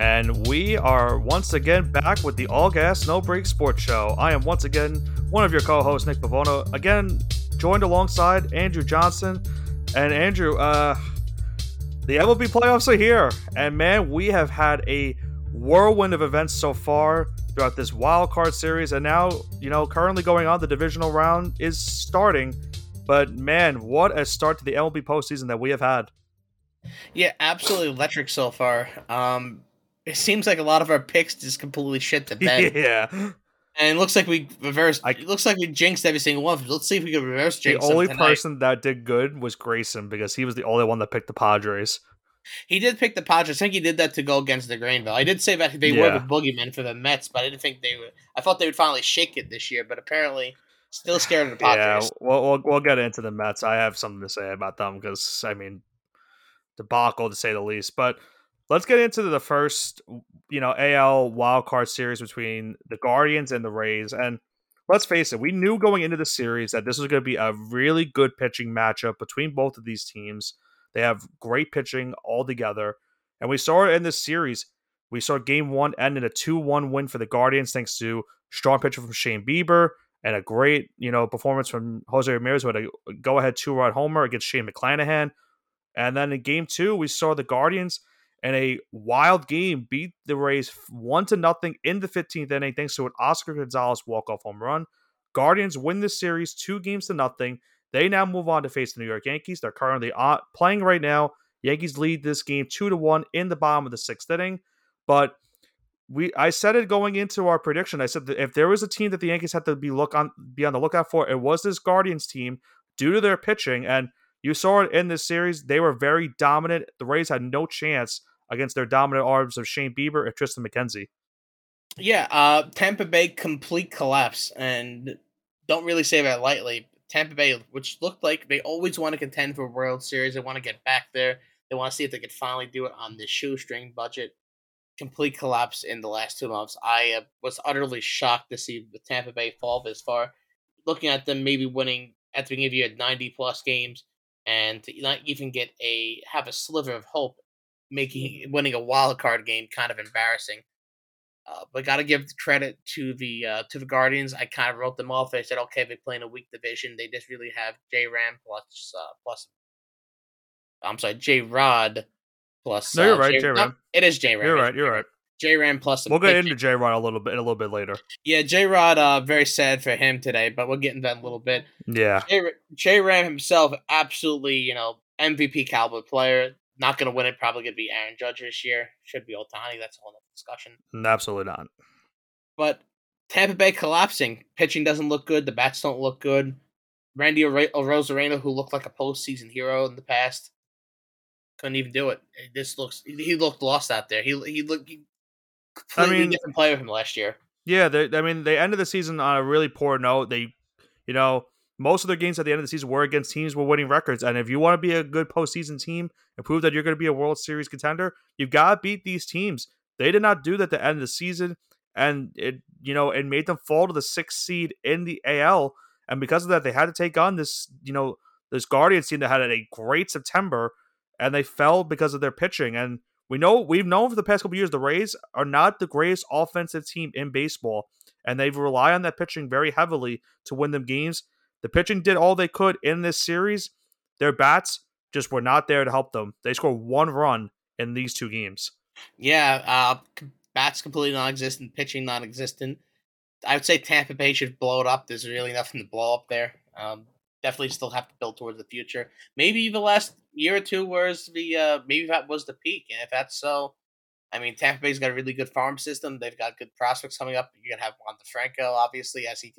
and we are once again back with the All Gas No Breaks Sports Show. I am once again one of your co-hosts, Nick Bavono, again joined alongside Andrew Johnson. And Andrew, the MLB playoffs are here, and man, we have had a whirlwind of events so far throughout this wild card series, and now, you know, currently going on, the divisional round is starting. But man, what a start to the MLB postseason that we have had. Yeah, absolutely electric so far. It seems like a lot of our picks just completely shit the bed. Yeah, and it looks like we reversed. It looks like we jinxed every single one. Let's see if we can reverse jinx. The only person that did good was Grayson, because he was the only one that picked the Padres. He did pick the Padres. I think he did that to go against the Grainville. I did say that they were the boogeyman for the Mets, but I didn't think they would. I thought they would finally shake it this year, but apparently. Still scared of the Padres. Yeah, we'll get into the Mets. I have something to say about them because, I mean, debacle to say the least. But let's get into the first, you know, AL wildcard series between the Guardians and the Rays. And let's face it, we knew going into the series that this was going to be a really good pitching matchup between both of these teams. They have great pitching all together. And we saw it in this series. We saw Game 1 end in a 2-1 win for the Guardians thanks to strong pitcher from Shane Bieber, and a great, you know, performance from Jose Ramirez with a go-ahead two-run homer against Shane McClanahan. And then in Game 2, we saw the Guardians in a wild game beat the Rays 1-0 in the 15th inning thanks to an Oscar Gonzalez walk-off home run. Guardians win this series 2-0. They now move on to face the New York Yankees. They're currently playing right now. Yankees lead this game 2-1 in the bottom of the 6th inning. But I said it going into our prediction. I said that if there was a team that the Yankees had to be on the lookout for, it was this Guardians team due to their pitching. And you saw it in this series. They were very dominant. The Rays had no chance against their dominant arms of Shane Bieber and Tristan McKenzie. Yeah, Tampa Bay complete collapse. And don't really say that lightly. Tampa Bay, which looked like they always want to contend for World Series. They want to get back there. They want to see if they could finally do it on the shoestring budget. Complete collapse in the last 2 months. I was utterly shocked to see the Tampa Bay fall this far. Looking at them maybe winning at the beginning of the year 90-plus games and to not even get have a sliver of hope, winning a wild card game kind of embarrassing. But got to give credit to the Guardians. I kind of wrote them off. I said, okay, they play in a weak division. They just really have J-Rod plus. No, you're right, J-Ram. No, it is J-Ram. You're right. J-Ram plus. We'll get into J-Rod a little bit later. Yeah, J-Rod, very sad for him today, but we'll get into that in a little bit. Yeah. J-Ram himself, absolutely, you know, MVP caliber player. Not going to win it. Probably going to be Aaron Judge this year. Should be Ohtani. That's a whole other discussion. Absolutely not. But Tampa Bay collapsing. Pitching doesn't look good. The bats don't look good. Randy Arozarena, who looked like a postseason hero in the past, couldn't even do it. He looked lost out there. He looked completely different player from last year. Yeah, they ended the season on a really poor note. They, you know, most of their games at the end of the season were against teams with winning records. And if you want to be a good postseason team and prove that you're going to be a World Series contender, you've got to beat these teams. They did not do that at the end of the season, and it made them fall to the 6th seed in the AL. And because of that, they had to take on this Guardians team that had a great September. And they fell because of their pitching. And we've known for the past couple of years, the Rays are not the greatest offensive team in baseball. And they rely on that pitching very heavily to win them games. The pitching did all they could in this series. Their bats just were not there to help them. They scored one run in these two games. Yeah, bats completely non-existent, pitching non-existent. I would say Tampa Bay should blow it up. There's really nothing to blow up there. Definitely still have to build towards the future. Maybe the last year or two was maybe that was the peak. And if that's so, I mean, Tampa Bay's got a really good farm system. They've got good prospects coming up. You're gonna have Juan DeFranco, obviously, as he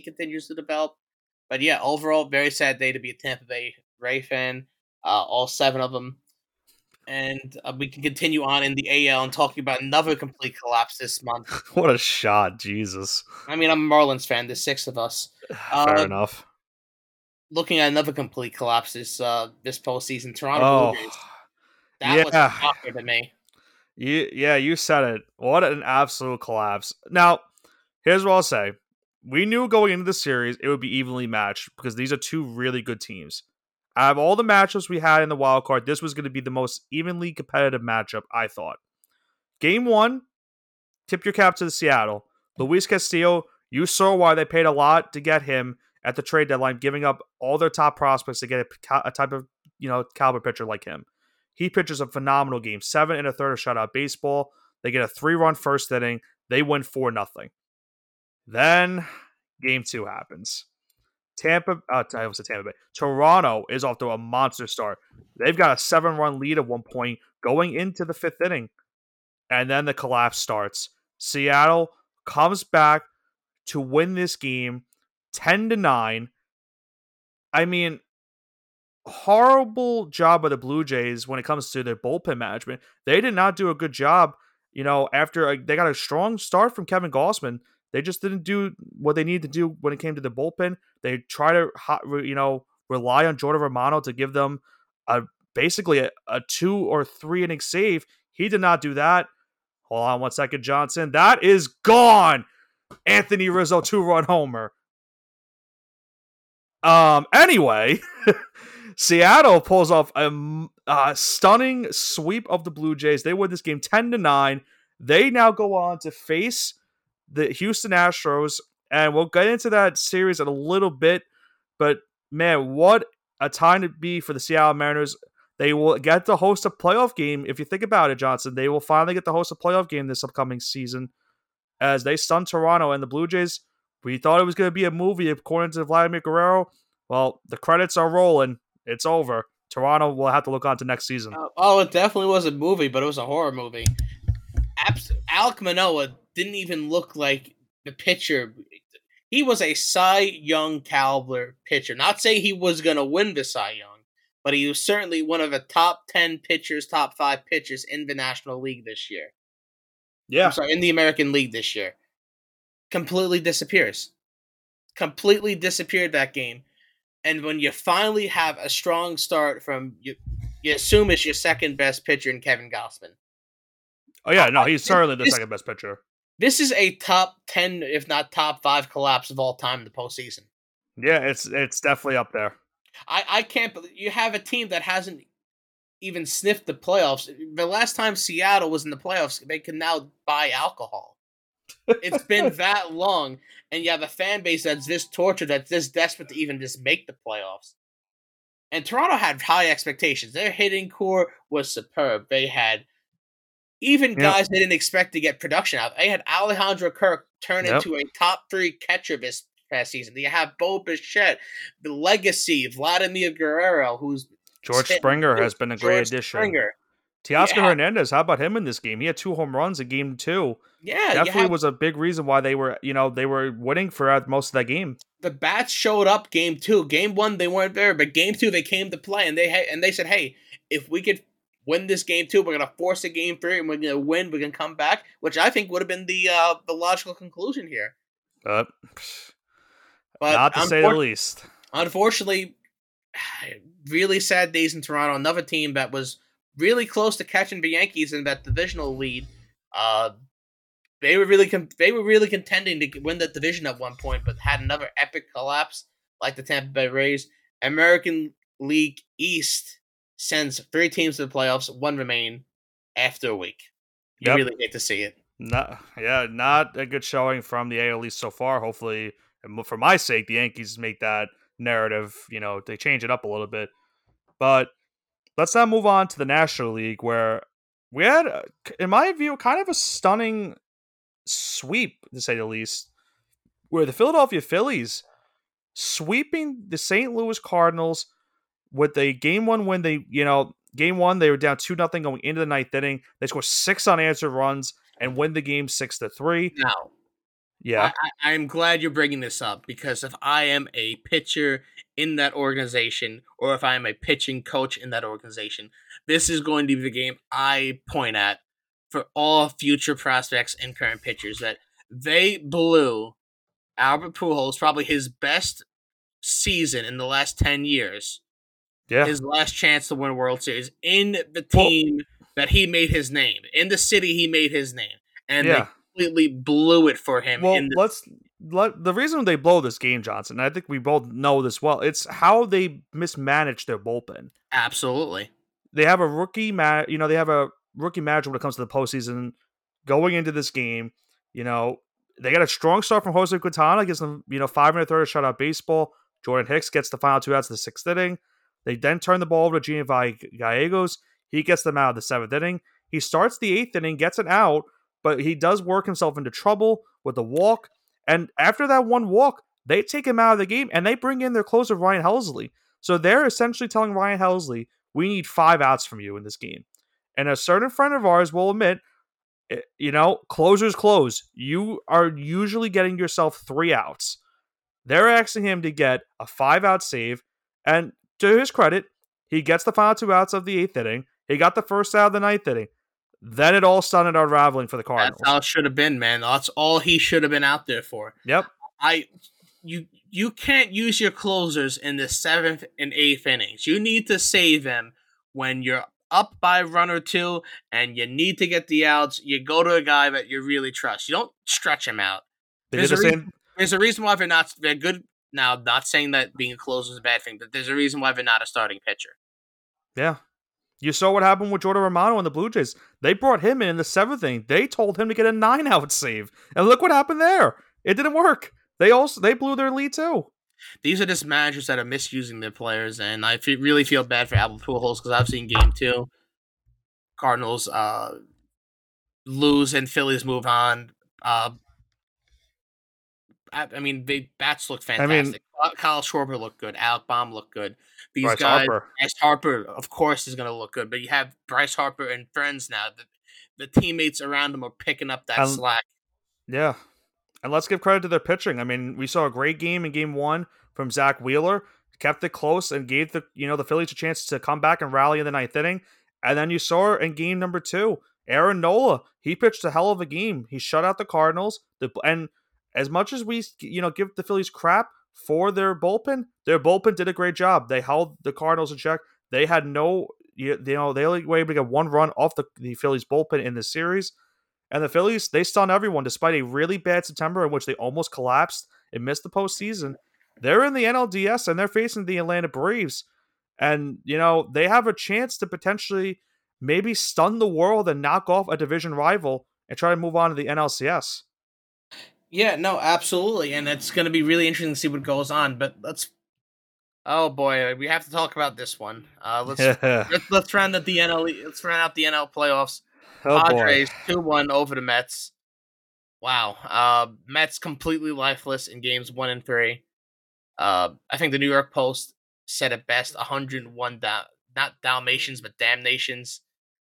continues to develop. But yeah, overall, very sad day to be a Tampa Bay Ray fan. All 7 of them. And we can continue on in the AL and talking about another complete collapse this month. What a shot, Jesus. I mean, I'm a Marlins fan. There's 6 of us. Fair enough. Looking at another complete collapse this postseason, Toronto Blue Jays. That was a shocker to me. You said it. What an absolute collapse. Now, here's what I'll say. We knew going into the series it would be evenly matched because these are two really good teams. Out of all the matchups we had in the wild card, this was going to be the most evenly competitive matchup, I thought. Game one, tip your cap to the Seattle. Luis Castillo, you saw why they paid a lot to get him at the trade deadline, giving up all their top prospects to get a type of, caliber pitcher like him. He pitches a phenomenal game, 7 1/3 shutout baseball. They get a 3-run first inning. They win 4-0. Then game two happens. Toronto is off to a monster start. They've got a 7-run lead at one point going into the 5th inning. And then the collapse starts. Seattle comes back to win this game 10-9. I mean, horrible job by the Blue Jays when it comes to their bullpen management. They did not do a good job. After they got a strong start from Kevin Gausman, they just didn't do what they needed to do when it came to the bullpen. They try to, rely on Jordan Romano to give them basically a 2 or 3 inning save. He did not do that. Hold on one second, Johnson. That is gone. Anthony Rizzo, 2-run homer. Anyway, Seattle pulls off a stunning sweep of the Blue Jays. They win this game 10-9. They now go on to face the Houston Astros, and we'll get into that series in a little bit. But, man, what a time to be for the Seattle Mariners. They will get to host a playoff game. If you think about it, Johnson, they will finally get to host a playoff game this upcoming season as they stun Toronto and the Blue Jays. We thought it was going to be a movie, according to Vladimir Guerrero. Well, the credits are rolling. It's over. Toronto will have to look on to next season. It definitely was a movie, but it was a horror movie. Alek Manoah didn't even look like the pitcher. He was a Cy Young caliber pitcher. Not say he was going to win the Cy Young, but he was certainly one of the top 10 pitchers, top 5 pitchers in the National League this year. Yeah. I'm sorry, in the American League this year. Completely disappears. Completely disappeared that game. And when you finally have a strong start from, you assume it's your second best pitcher in Kevin Gausman. Oh, yeah, no, he's certainly the second best pitcher. This is a top 10, if not top 5 collapse of all time in the postseason. Yeah, it's definitely up there. I can't believe you have a team that hasn't even sniffed the playoffs. The last time Seattle was in the playoffs, they can now buy alcohol. It's been that long, and you have a fan base that's this tortured, that's this desperate to even just make the playoffs. And Toronto had high expectations. Their hitting core was superb. They had even guys they didn't expect to get production out of. They had Alejandro Kirk turn into a top 3 catcher this past season. You have Bo Bichette, the legacy, Vladimir Guerrero, who's George Springer has been a great addition. Teoscar Hernandez, how about him in this game? He had 2 home runs in game 2. Yeah, definitely was a big reason why they were, they were winning for most of that game. The bats showed up game 2. Game 1 they weren't there, but game 2 they came to play, and they said, "Hey, if we could win this game 2, we're gonna force a game 3, and we're gonna win. We're gonna come back," which I think would have been the logical conclusion here. But not to say the least. Unfortunately, really sad days in Toronto. Another team that was really close to catching the Yankees in that divisional lead. They were really contending to win that division at one point, but had another epic collapse like the Tampa Bay Rays. American League East sends 3 teams to the playoffs, 1 remain after a week. You really hate to see it. Not a good showing from the AL East so far. Hopefully, and for my sake, the Yankees make that narrative, they change it up a little bit. But let's now move on to the National League, where we had, in my view, kind of a stunning sweep, to say the least, where the Philadelphia Phillies sweeping the St. Louis Cardinals with a game 1 win. Game 1, they were down 2-0 going into the 9th inning. They scored 6 unanswered runs and win the game 6-3. Now, yeah, I'm glad you're bringing this up, because if I am a pitcher in that organization, or if I am a pitching coach in that organization, this is going to be the game I point at for all future prospects and current pitchers, that they blew Albert Pujols, probably his best season in the last 10 years. Yeah. His last chance to win a World Series in the team that he made his name, in the city he made his name. And completely blew it for him. Well, in the- let's the reason they blow this game, Johnson, and I think we both know this well, it's how they mismanage their bullpen. Absolutely. They have a rookie manager when it comes to the postseason. Going into this game, they got a strong start from Jose Quintana, gives them, 5 and a third shutout baseball. Jordan Hicks gets the final 2 outs of the 6th inning. They then turn the ball over to Giovanni Gallegos. He gets them out of the 7th inning. He starts the 8th inning, gets an out, but he does work himself into trouble with a walk. And after that one walk, they take him out of the game, and they bring in their closer, Ryan Helsley. So they're essentially telling Ryan Helsley, we need 5 outs from you in this game. And a certain friend of ours will admit, closers close. You are usually getting yourself 3 outs. They're asking him to get a 5-out save, and to his credit, he gets the final 2 outs of the 8th inning. He got the first out of the 9th inning. Then it all started unraveling for the Cardinals. That's all it should have been, man. That's all he should have been out there for. Yep. You can't use your closers in the 7th and 8th innings. You need to save them when you're up by a run or two and you need to get the outs. You go to a guy that you really trust. You don't stretch him out. There's a reason why they're good. Now, not saying that being a closer is a bad thing, but there's a reason why they're not a starting pitcher. Yeah. You saw what happened with Jordan Romano and the Blue Jays. They brought him in the 7th inning. They told him to get a 9-out save. And look what happened there. It didn't work. They blew their lead too. These are just managers that are misusing their players, and I really feel bad for Albert Pujols because I've seen Game 2. Cardinals lose and Phillies move on. They bats look fantastic. Kyle Schwarber looked good. Alec Baum looked good. These Bryce guys, Harper. Bryce Harper, of course, is going to look good. But you have Bryce Harper and friends now. The teammates around him are picking up that slack. Yeah. And let's give credit to their pitching. We saw a great game in Game 1 from Zach Wheeler. Kept it close and gave the Phillies a chance to come back and rally in the 9th inning. And then you saw in Game number 2, Aaron Nola. He pitched a hell of a game. He shut out the Cardinals. And as much as we give the Phillies crap for their bullpen did a great job. They held the Cardinals in check. They had they only were able to get one run off the Phillies bullpen in this series. And the Phillies, they stunned everyone despite a really bad September in which they almost collapsed and missed the postseason. They're in the NLDS and they're facing the Atlanta Braves. And, they have a chance to potentially maybe stun the world and knock off a division rival and try to move on to the NLCS. Yeah, no, absolutely. And it's going to be really interesting to see what goes on. But oh boy, we have to talk about this one. Let's round out the NL. Let's round out the NL playoffs. Oh, Padres 2-1 over the Mets. Wow. Mets completely lifeless in games 1 and 3. I think the New York Post said at best 101 not Dalmatians but damnations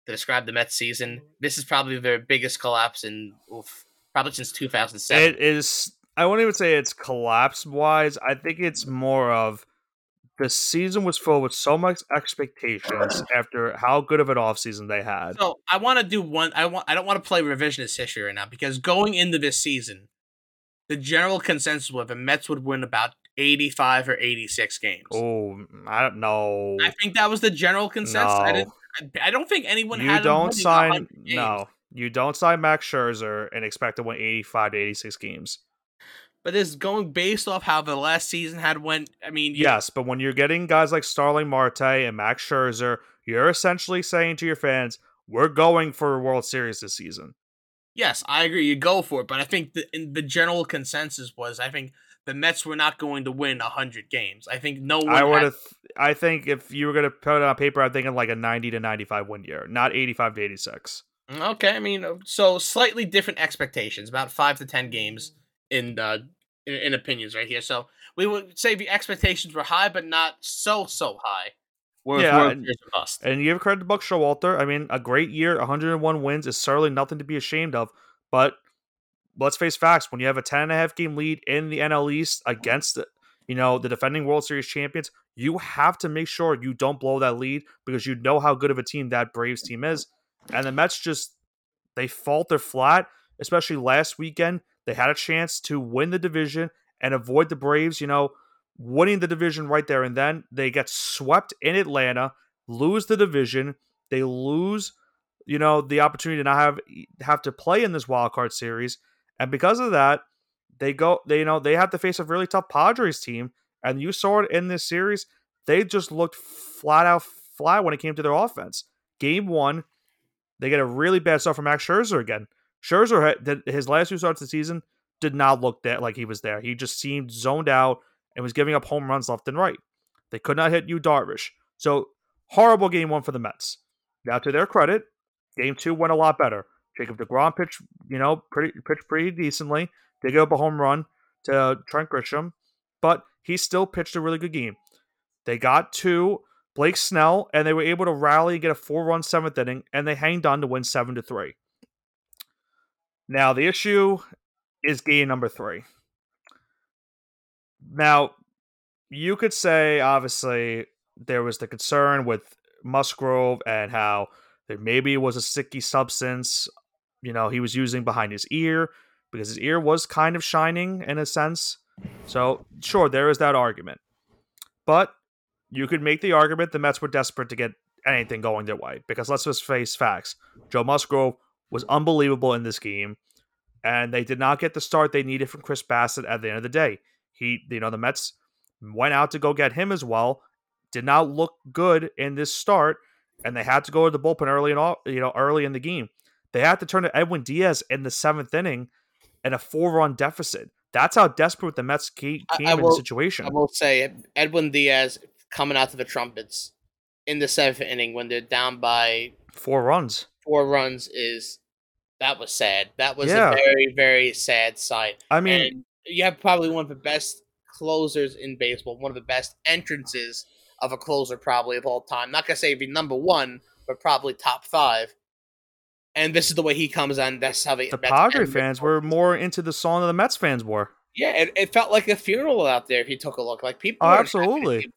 to describe the Mets season. This is probably their biggest collapse in. Probably since 2007. It is. I wouldn't even say it's collapse-wise. I think it's more of the season was filled with so much expectations after how good of an offseason they had. So I want to do one. I don't want to play revisionist history right now because going into this season, the general consensus was the Mets would win about 85 or 86 games. Oh, I don't know. I think that was the general consensus. No. I don't think anyone had. You don't sign. No. You don't sign Max Scherzer and expect to win 85 to 86 games. But this is going based off how the last season had went. But when you're getting guys like Starling Marte and Max Scherzer, you're essentially saying to your fans, we're going for a World Series this season. Yes, I agree. You go for it. But I think the general consensus was, I think the Mets were not going to win 100 games. I think no one. I think if you were going to put it on paper, I'm thinking like a 90 to 95 win year, not 85 to 86. Okay, so slightly different expectations, about 5 to 10 games in opinions right here. So we would say the expectations were high, but not so high. And you have credit to Buck Showalter. A great year, 101 wins is certainly nothing to be ashamed of. But let's face facts: when you have a 10.5 game lead in the NL East against the defending World Series champions, you have to make sure you don't blow that lead because you know how good of a team that Braves team is. And the Mets they falter flat, especially last weekend. They had a chance to win the division and avoid the Braves, winning the division right there. And then they get swept in Atlanta, lose the division. They lose, the opportunity to not have to play in this wild card series. And because of that, They have to face a really tough Padres team, and you saw it in this series. They just looked flat out fly when it came to their offense. Game one, they get a really bad start from Max Scherzer again. Scherzer, his last two starts of the season, did not look that like he was there. He just seemed zoned out and was giving up home runs left and right. They could not hit Yu Darvish. So, horrible game one for the Mets. Now, to their credit, game two went a lot better. Jacob DeGrom pitched pretty decently. They gave up a home run to Trent Grisham, but he still pitched a really good game. They got to Blake Snell, and they were able to rally and get a 4-run seventh inning, and they hanged on to win 7-3. Now, the issue is game number three. Now, you could say, obviously, there was the concern with Musgrove and how there maybe was a sticky substance, he was using behind his ear, because his ear was kind of shining in a sense. So, sure, there is that argument. But you could make the argument the Mets were desperate to get anything going their way, because let's just face facts. Joe Musgrove was unbelievable in this game, and they did not get the start they needed from Chris Bassett at the end of the day. The Mets went out to go get him as well, did not look good in this start, and they had to go to the bullpen early in the game. They had to turn to Edwin Diaz in the seventh inning and a 4-run deficit. That's how desperate the Mets came in the situation. I will say, Edwin Diaz coming out to the trumpets in the seventh inning when they're down by 4 runs. 4 runs that was sad. That was a very, very sad sight. I mean, and you have probably one of the best closers in baseball, one of the best entrances of a closer probably of all time. Not going to say he'd be number one, but probably top 5. And this is the way he comes on. That's how the Padres fans were more into the song than the Mets fans were. Yeah, it felt like a funeral out there if you took a look. Like people. Oh, absolutely.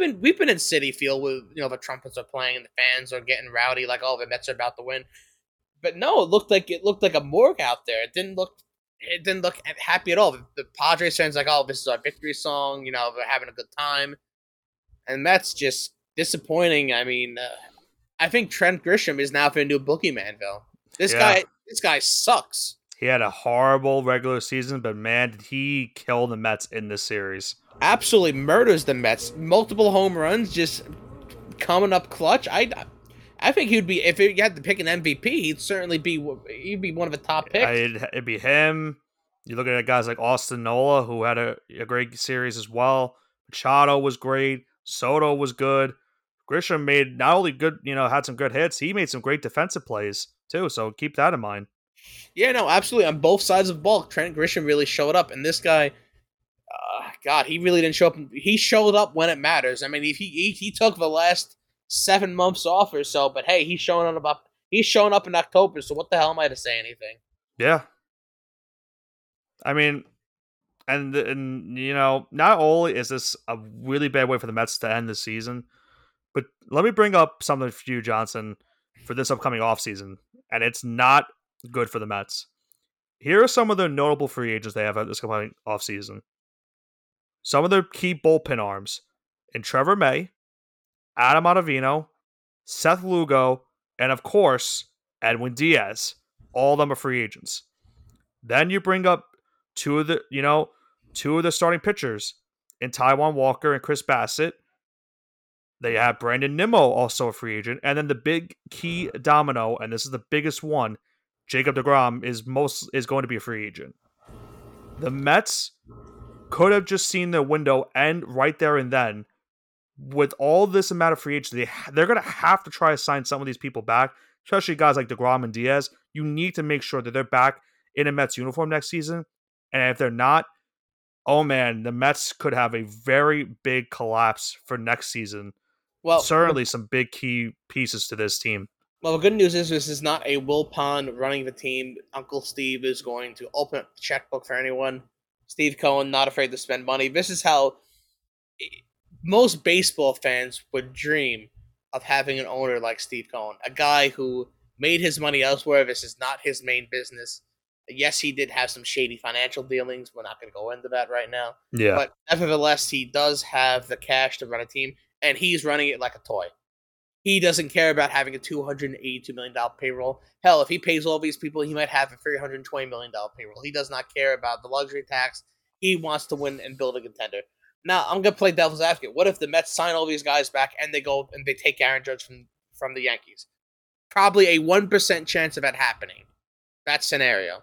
We've been in Citi Field with the trumpets are playing and the fans are getting rowdy, like the Mets are about to win. But no, it looked like a morgue out there. It didn't look happy at all. The Padres fans like, this is our victory song. We're having a good time, and that's just disappointing. I mean. I think Trent Grisham is now their new boogeyman, though. This guy sucks. He had a horrible regular season, but man, did he kill the Mets in this series. Absolutely murders the Mets. Multiple home runs, just coming up clutch. I think he'd be, if you had to pick an MVP, he'd certainly be, he'd be one of the top picks. It'd be him. You look at guys like Austin Nola, who had a great series as well. Machado was great. Soto was good. Grisham made not only good, had some good hits, he made some great defensive plays, too. So keep that in mind. Yeah, no, absolutely. On both sides of the ball, Trent Grisham really showed up. And this guy, he really didn't show up. He showed up when it matters. I mean, if he took the last 7 months off or so, but hey, he's showing up in October, so what the hell am I to say anything? Yeah. I mean, and not only is this a really bad way for the Mets to end the season, but let me bring up something for you, Johnson, for this upcoming offseason, and it's not good for the Mets. Here are some of the notable free agents they have at this upcoming offseason. Some of their key bullpen arms in Trevor May, Adam Ottavino, Seth Lugo, and of course, Edwin Diaz. All of them are free agents. Then you bring up two of the starting pitchers in Taiwan Walker and Chris Bassett. They have Brandon Nimmo, also a free agent. And then the big key domino, and this is the biggest one, Jacob DeGrom is going to be a free agent. The Mets could have just seen their window end right there and then. With all this amount of free agents, they're going to have to try to sign some of these people back, especially guys like DeGrom and Diaz. You need to make sure that they're back in a Mets uniform next season. And if they're not, oh man, the Mets could have a very big collapse for next season. Well, certainly some big key pieces to this team. Well, the good news is this is not a Will Pond running the team. Uncle Steve is going to open up the checkbook for anyone. Steve Cohen, not afraid to spend money. This is how most baseball fans would dream of having an owner like Steve Cohen, a guy who made his money elsewhere. This is not his main business. Yes, he did have some shady financial dealings. We're not going to go into that right now. Yeah. But nevertheless, he does have the cash to run a team. And he's running it like a toy. He doesn't care about having a $282 million payroll. Hell, if he pays all these people, he might have a $320 million payroll. He does not care about the luxury tax. He wants to win and build a contender. Now, I'm going to play devil's advocate. What if the Mets sign all these guys back and they go and they take Aaron Judge from the Yankees? Probably a 1% chance of that happening. That scenario.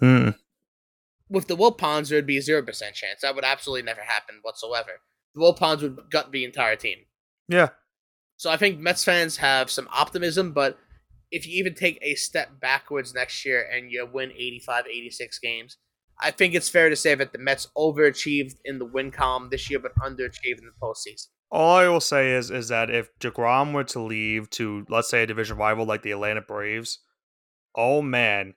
Hmm. With the Wilpons, there would be a 0% chance. That would absolutely never happen whatsoever. The Wilpons would gut the entire team. Yeah. So I think Mets fans have some optimism, but if you even take a step backwards next year and you win 85, 86 games, I think it's fair to say that the Mets overachieved in the win column this year, but underachieved in the postseason. All I will say is that if DeGrom were to leave to, let's say, a division rival like the Atlanta Braves, oh man,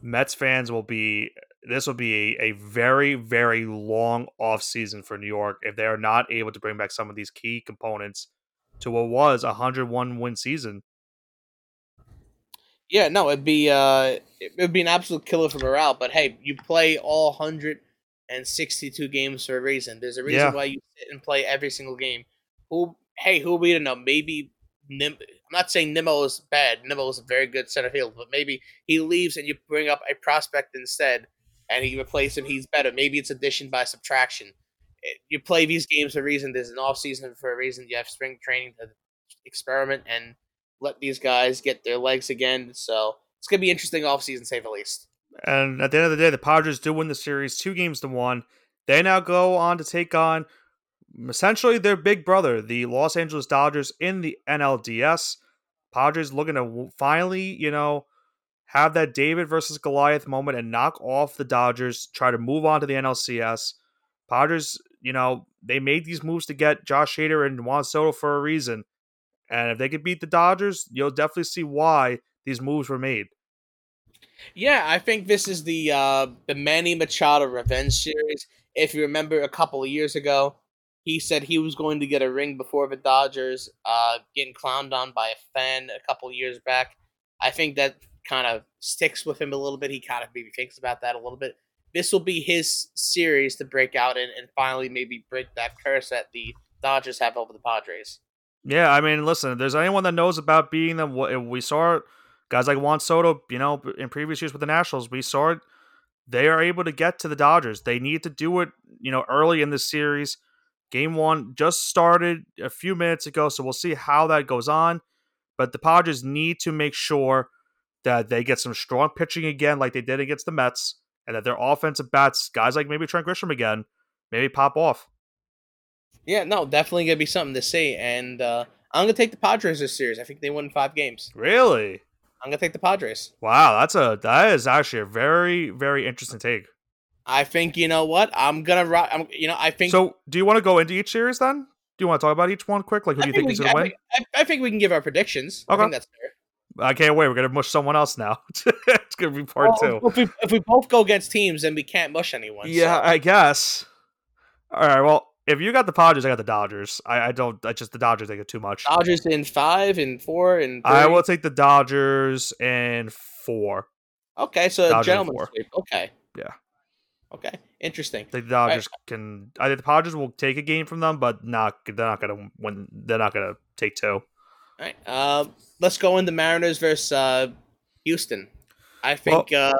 Mets fans will be... This will be a very, very long offseason for New York if they are not able to bring back some of these key components to what was a 101-win season. Yeah, no, it'd be an absolute killer for morale. But hey, you play all 162 games for a reason. There's a reason why you sit and play every single game. Who are we to know? Maybe I'm not saying Nimmo is bad. Nimmo is a very good center fielder, but maybe he leaves and you bring up a prospect instead. And he replaces him, he's better. Maybe it's addition by subtraction. You play these games for a reason. There's an offseason for a reason. You have spring training to experiment and let these guys get their legs again. So it's going to be interesting offseason, say the least. And at the end of the day, the Padres do win the series 2-1. They now go on to take on essentially their big brother, the Los Angeles Dodgers in the NLDS. Padres looking to finally, have that David versus Goliath moment and knock off the Dodgers, try to move on to the NLCS. Padres, they made these moves to get Josh Hader and Juan Soto for a reason. And if they could beat the Dodgers, you'll definitely see why these moves were made. Yeah, I think this is the Manny Machado revenge series. If you remember a couple of years ago, he said he was going to get a ring before the Dodgers, getting clowned on by a fan a couple of years back. I think that kind of sticks with him a little bit. He kind of maybe thinks about that a little bit. This will be his series to break out in and finally maybe break that curse that the Dodgers have over the Padres. Yeah, I mean, listen, if there's anyone that knows about beating them, we saw guys like Juan Soto, in previous years with the Nationals, we saw they are able to get to the Dodgers. They need to do it, early in this series. Game one just started a few minutes ago, so we'll see how that goes on. But the Padres need to make sure that they get some strong pitching again like they did against the Mets, and that their offensive bats, guys like maybe Trent Grisham again, maybe pop off. Yeah, no, definitely going to be something to see. And I'm going to take the Padres this series. I think they won 5 games. Really? I'm going to take the Padres. Wow, that is actually a very, very interesting take. I think, you know what? I'm going to rock. I think. So do you want to go into each series then? Do you want to talk about each one quick? Like who do you think is going to win? I think we can give our predictions. Okay. I think that's fair. I can't wait. We're going to mush someone else now. It's going to be part two. If we both go against teams, then we can't mush anyone. Yeah, so. I guess. All right, well, if you got the Padres, I got the Dodgers. The Dodgers, they get too much. Dodgers in 5 and 4 and 3. I will take the Dodgers in 4. Okay, so Dodgers gentleman's sweep. Okay. Yeah. Okay, interesting. The Dodgers I think the Padres will take a game from them, but they're not going to take 2. All right, let's go into Mariners versus Houston. I think. Go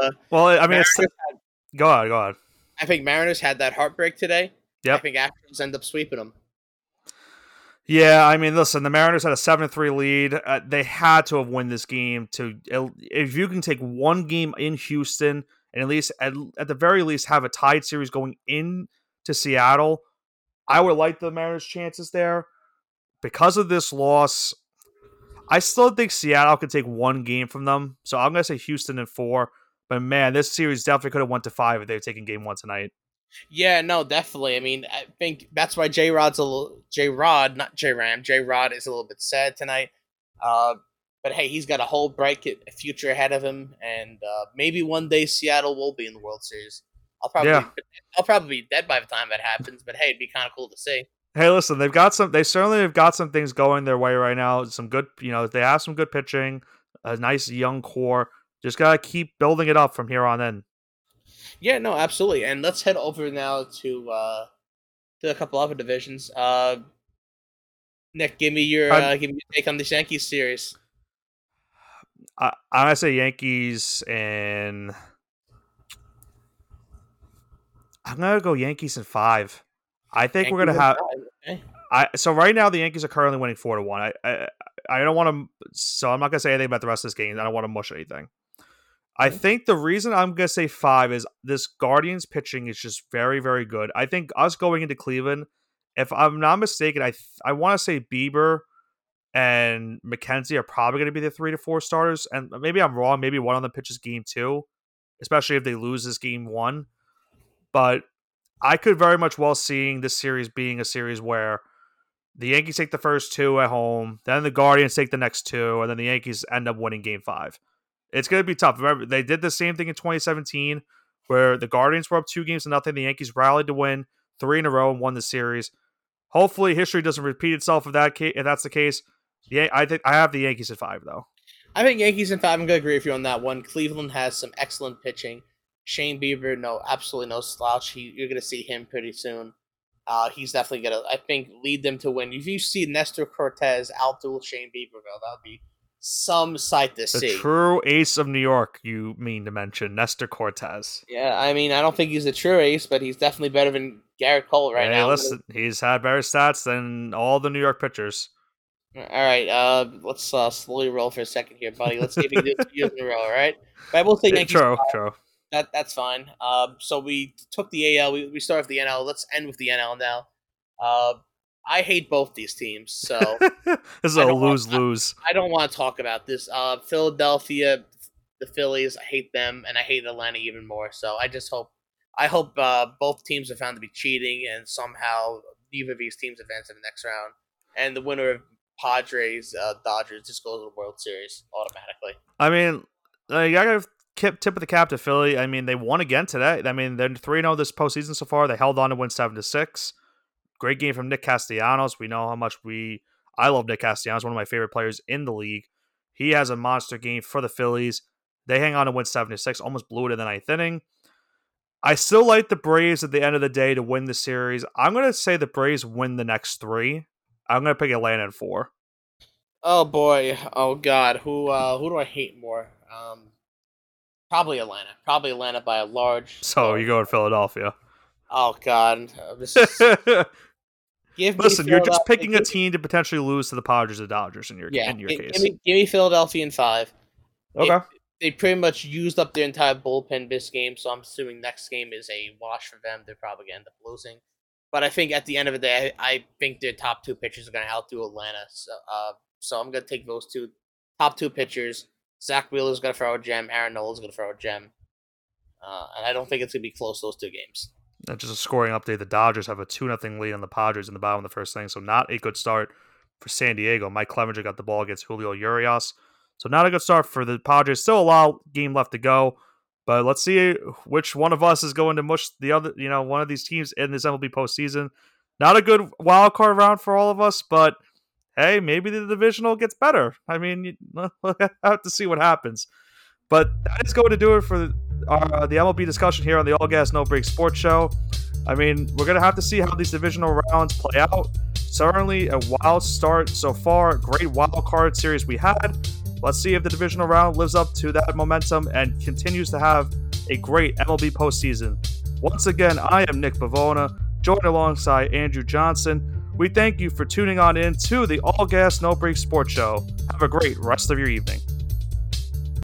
on. I think Mariners had that heartbreak today. Yep. I think Astros end up sweeping them. Yeah, I mean, listen, the Mariners had a 7-3 lead. They had to have won this game. If you can take one game in Houston and at the very least have a tied series going in to Seattle, I would like the Mariners' chances there. Because of this loss, I still think Seattle could take one game from them, so I'm going to say Houston in 4. But, man, this series definitely could have went to 5 if they were taking game 1 tonight. Yeah, no, definitely. I mean, I think that's why J-Rod is a little bit sad tonight. But, hey, he's got a whole bright future ahead of him, and maybe one day Seattle will be in the World Series. I'll probably be dead by the time that happens, but, hey, it'd be kind of cool to see. Hey, listen, they certainly have got some things going their way right now. Some good, they have some good pitching, a nice young core. Just got to keep building it up from here on in. Yeah, no, absolutely. And let's head over now to a couple other divisions. Nick, give me your take on this Yankees series. I'm gonna say Yankees, and I'm gonna go Yankees in five. I think Yankees we're gonna have. Okay. So right now the Yankees are currently winning 4-1. I don't want to. So I'm not gonna say anything about the rest of this game. I don't want to mush anything. I think the reason I'm going to say five is this Guardians pitching is just very, very good. I think us going into Cleveland, if I'm not mistaken, I want to say Bieber and McKenzie are probably going to be the 3 to 4 starters. And maybe I'm wrong. Maybe one of them pitches game 2, especially if they lose this game 1. But I could very much well seeing this series being a series where the Yankees take the first 2 at home, then the Guardians take the next 2, and then the Yankees end up winning game 5. It's going to be tough. Remember, they did the same thing in 2017 where the Guardians were up 2 games to nothing. The Yankees rallied to win 3 in a row and won the series. Hopefully, history doesn't repeat itself if that's the case. I have the Yankees at 5, though. I think Yankees at 5. I'm going to agree with you on that one. Cleveland has some excellent pitching. Shane Bieber, absolutely no slouch. You're going to see him pretty soon. He's definitely going to, I think, lead them to win. If you see Nestor Cortes outduel Shane Bieber, though, that would be some sight to see. The true ace of New York, you mean to mention, Nestor Cortes. Yeah, I mean, I don't think he's a true ace, but he's definitely better than Garrett Cole now. Listen, he's had better stats than all the New York pitchers. All right, let's slowly roll for a second here, buddy. Let's see if he can do 2 years in a row, all right? But we'll take Yankees. True. That's fine. So we took the AL. We started with the NL. Let's end with the NL now. I hate both these teams, so this is a lose-lose. I don't want to talk about this. Philadelphia, the Phillies, I hate them, and I hate Atlanta even more. So I hope both teams are found to be cheating, and somehow neither of these teams advance to the next round. And the winner of Padres, Dodgers, just goes to the World Series automatically. I mean, I got to tip of the cap to Philly. I mean, they won again today. I mean, they're 3-0 this postseason so far. They held on to win 7-6. Great game from Nick Castellanos. We know how much I love Nick Castellanos, one of my favorite players in the league. He has a monster game for the Phillies. They hang on to win 7-6, almost blew it in the 9th inning. I still like the Braves at the end of the day to win the series. I'm going to say the Braves win the next 3. I'm going to pick Atlanta in 4. Oh, boy. Oh, God. Who do I hate more? Probably Atlanta. Probably Atlanta by a large... So you go in Philadelphia. Oh, God. Listen, you're just picking a team to potentially lose to the Padres or Dodgers in your case. Give me Philadelphia in 5. Okay. They pretty much used up their entire bullpen this game, so I'm assuming next game is a wash for them. They're probably going to end up losing. But I think at the end of the day, I think their top 2 pitchers are going to outdo Atlanta. So I'm going to take those top two pitchers. Zach Wheeler's going to throw a gem. Aaron Nolan's going to throw a gem. And I don't think it's going to be close those 2 games. Just a scoring update, the Dodgers have a 2-0 lead on the Padres in the bottom of the 1st inning, so not a good start for San Diego. Mike Clevenger got the ball against Julio Urias, so not a good start for the Padres. Still a lot of game left to go, but let's see which one of us is going to mush the other, one of these teams in this MLB postseason. Not a good wild card round for all of us, but hey, maybe the divisional gets better. I mean, we'll have to see what happens. But that is going to do it for the MLB discussion here on the All Gas No Break Sports Show. I mean, we're going to have to see how these divisional rounds play out. Certainly a wild start so far. Great wild card series we had. Let's see if the divisional round lives up to that momentum and continues to have a great MLB postseason. Once again, I am Nick Bavona, joined alongside Andrew Johnson. We thank you for tuning on in to the All Gas No Break Sports Show. Have a great rest of your evening.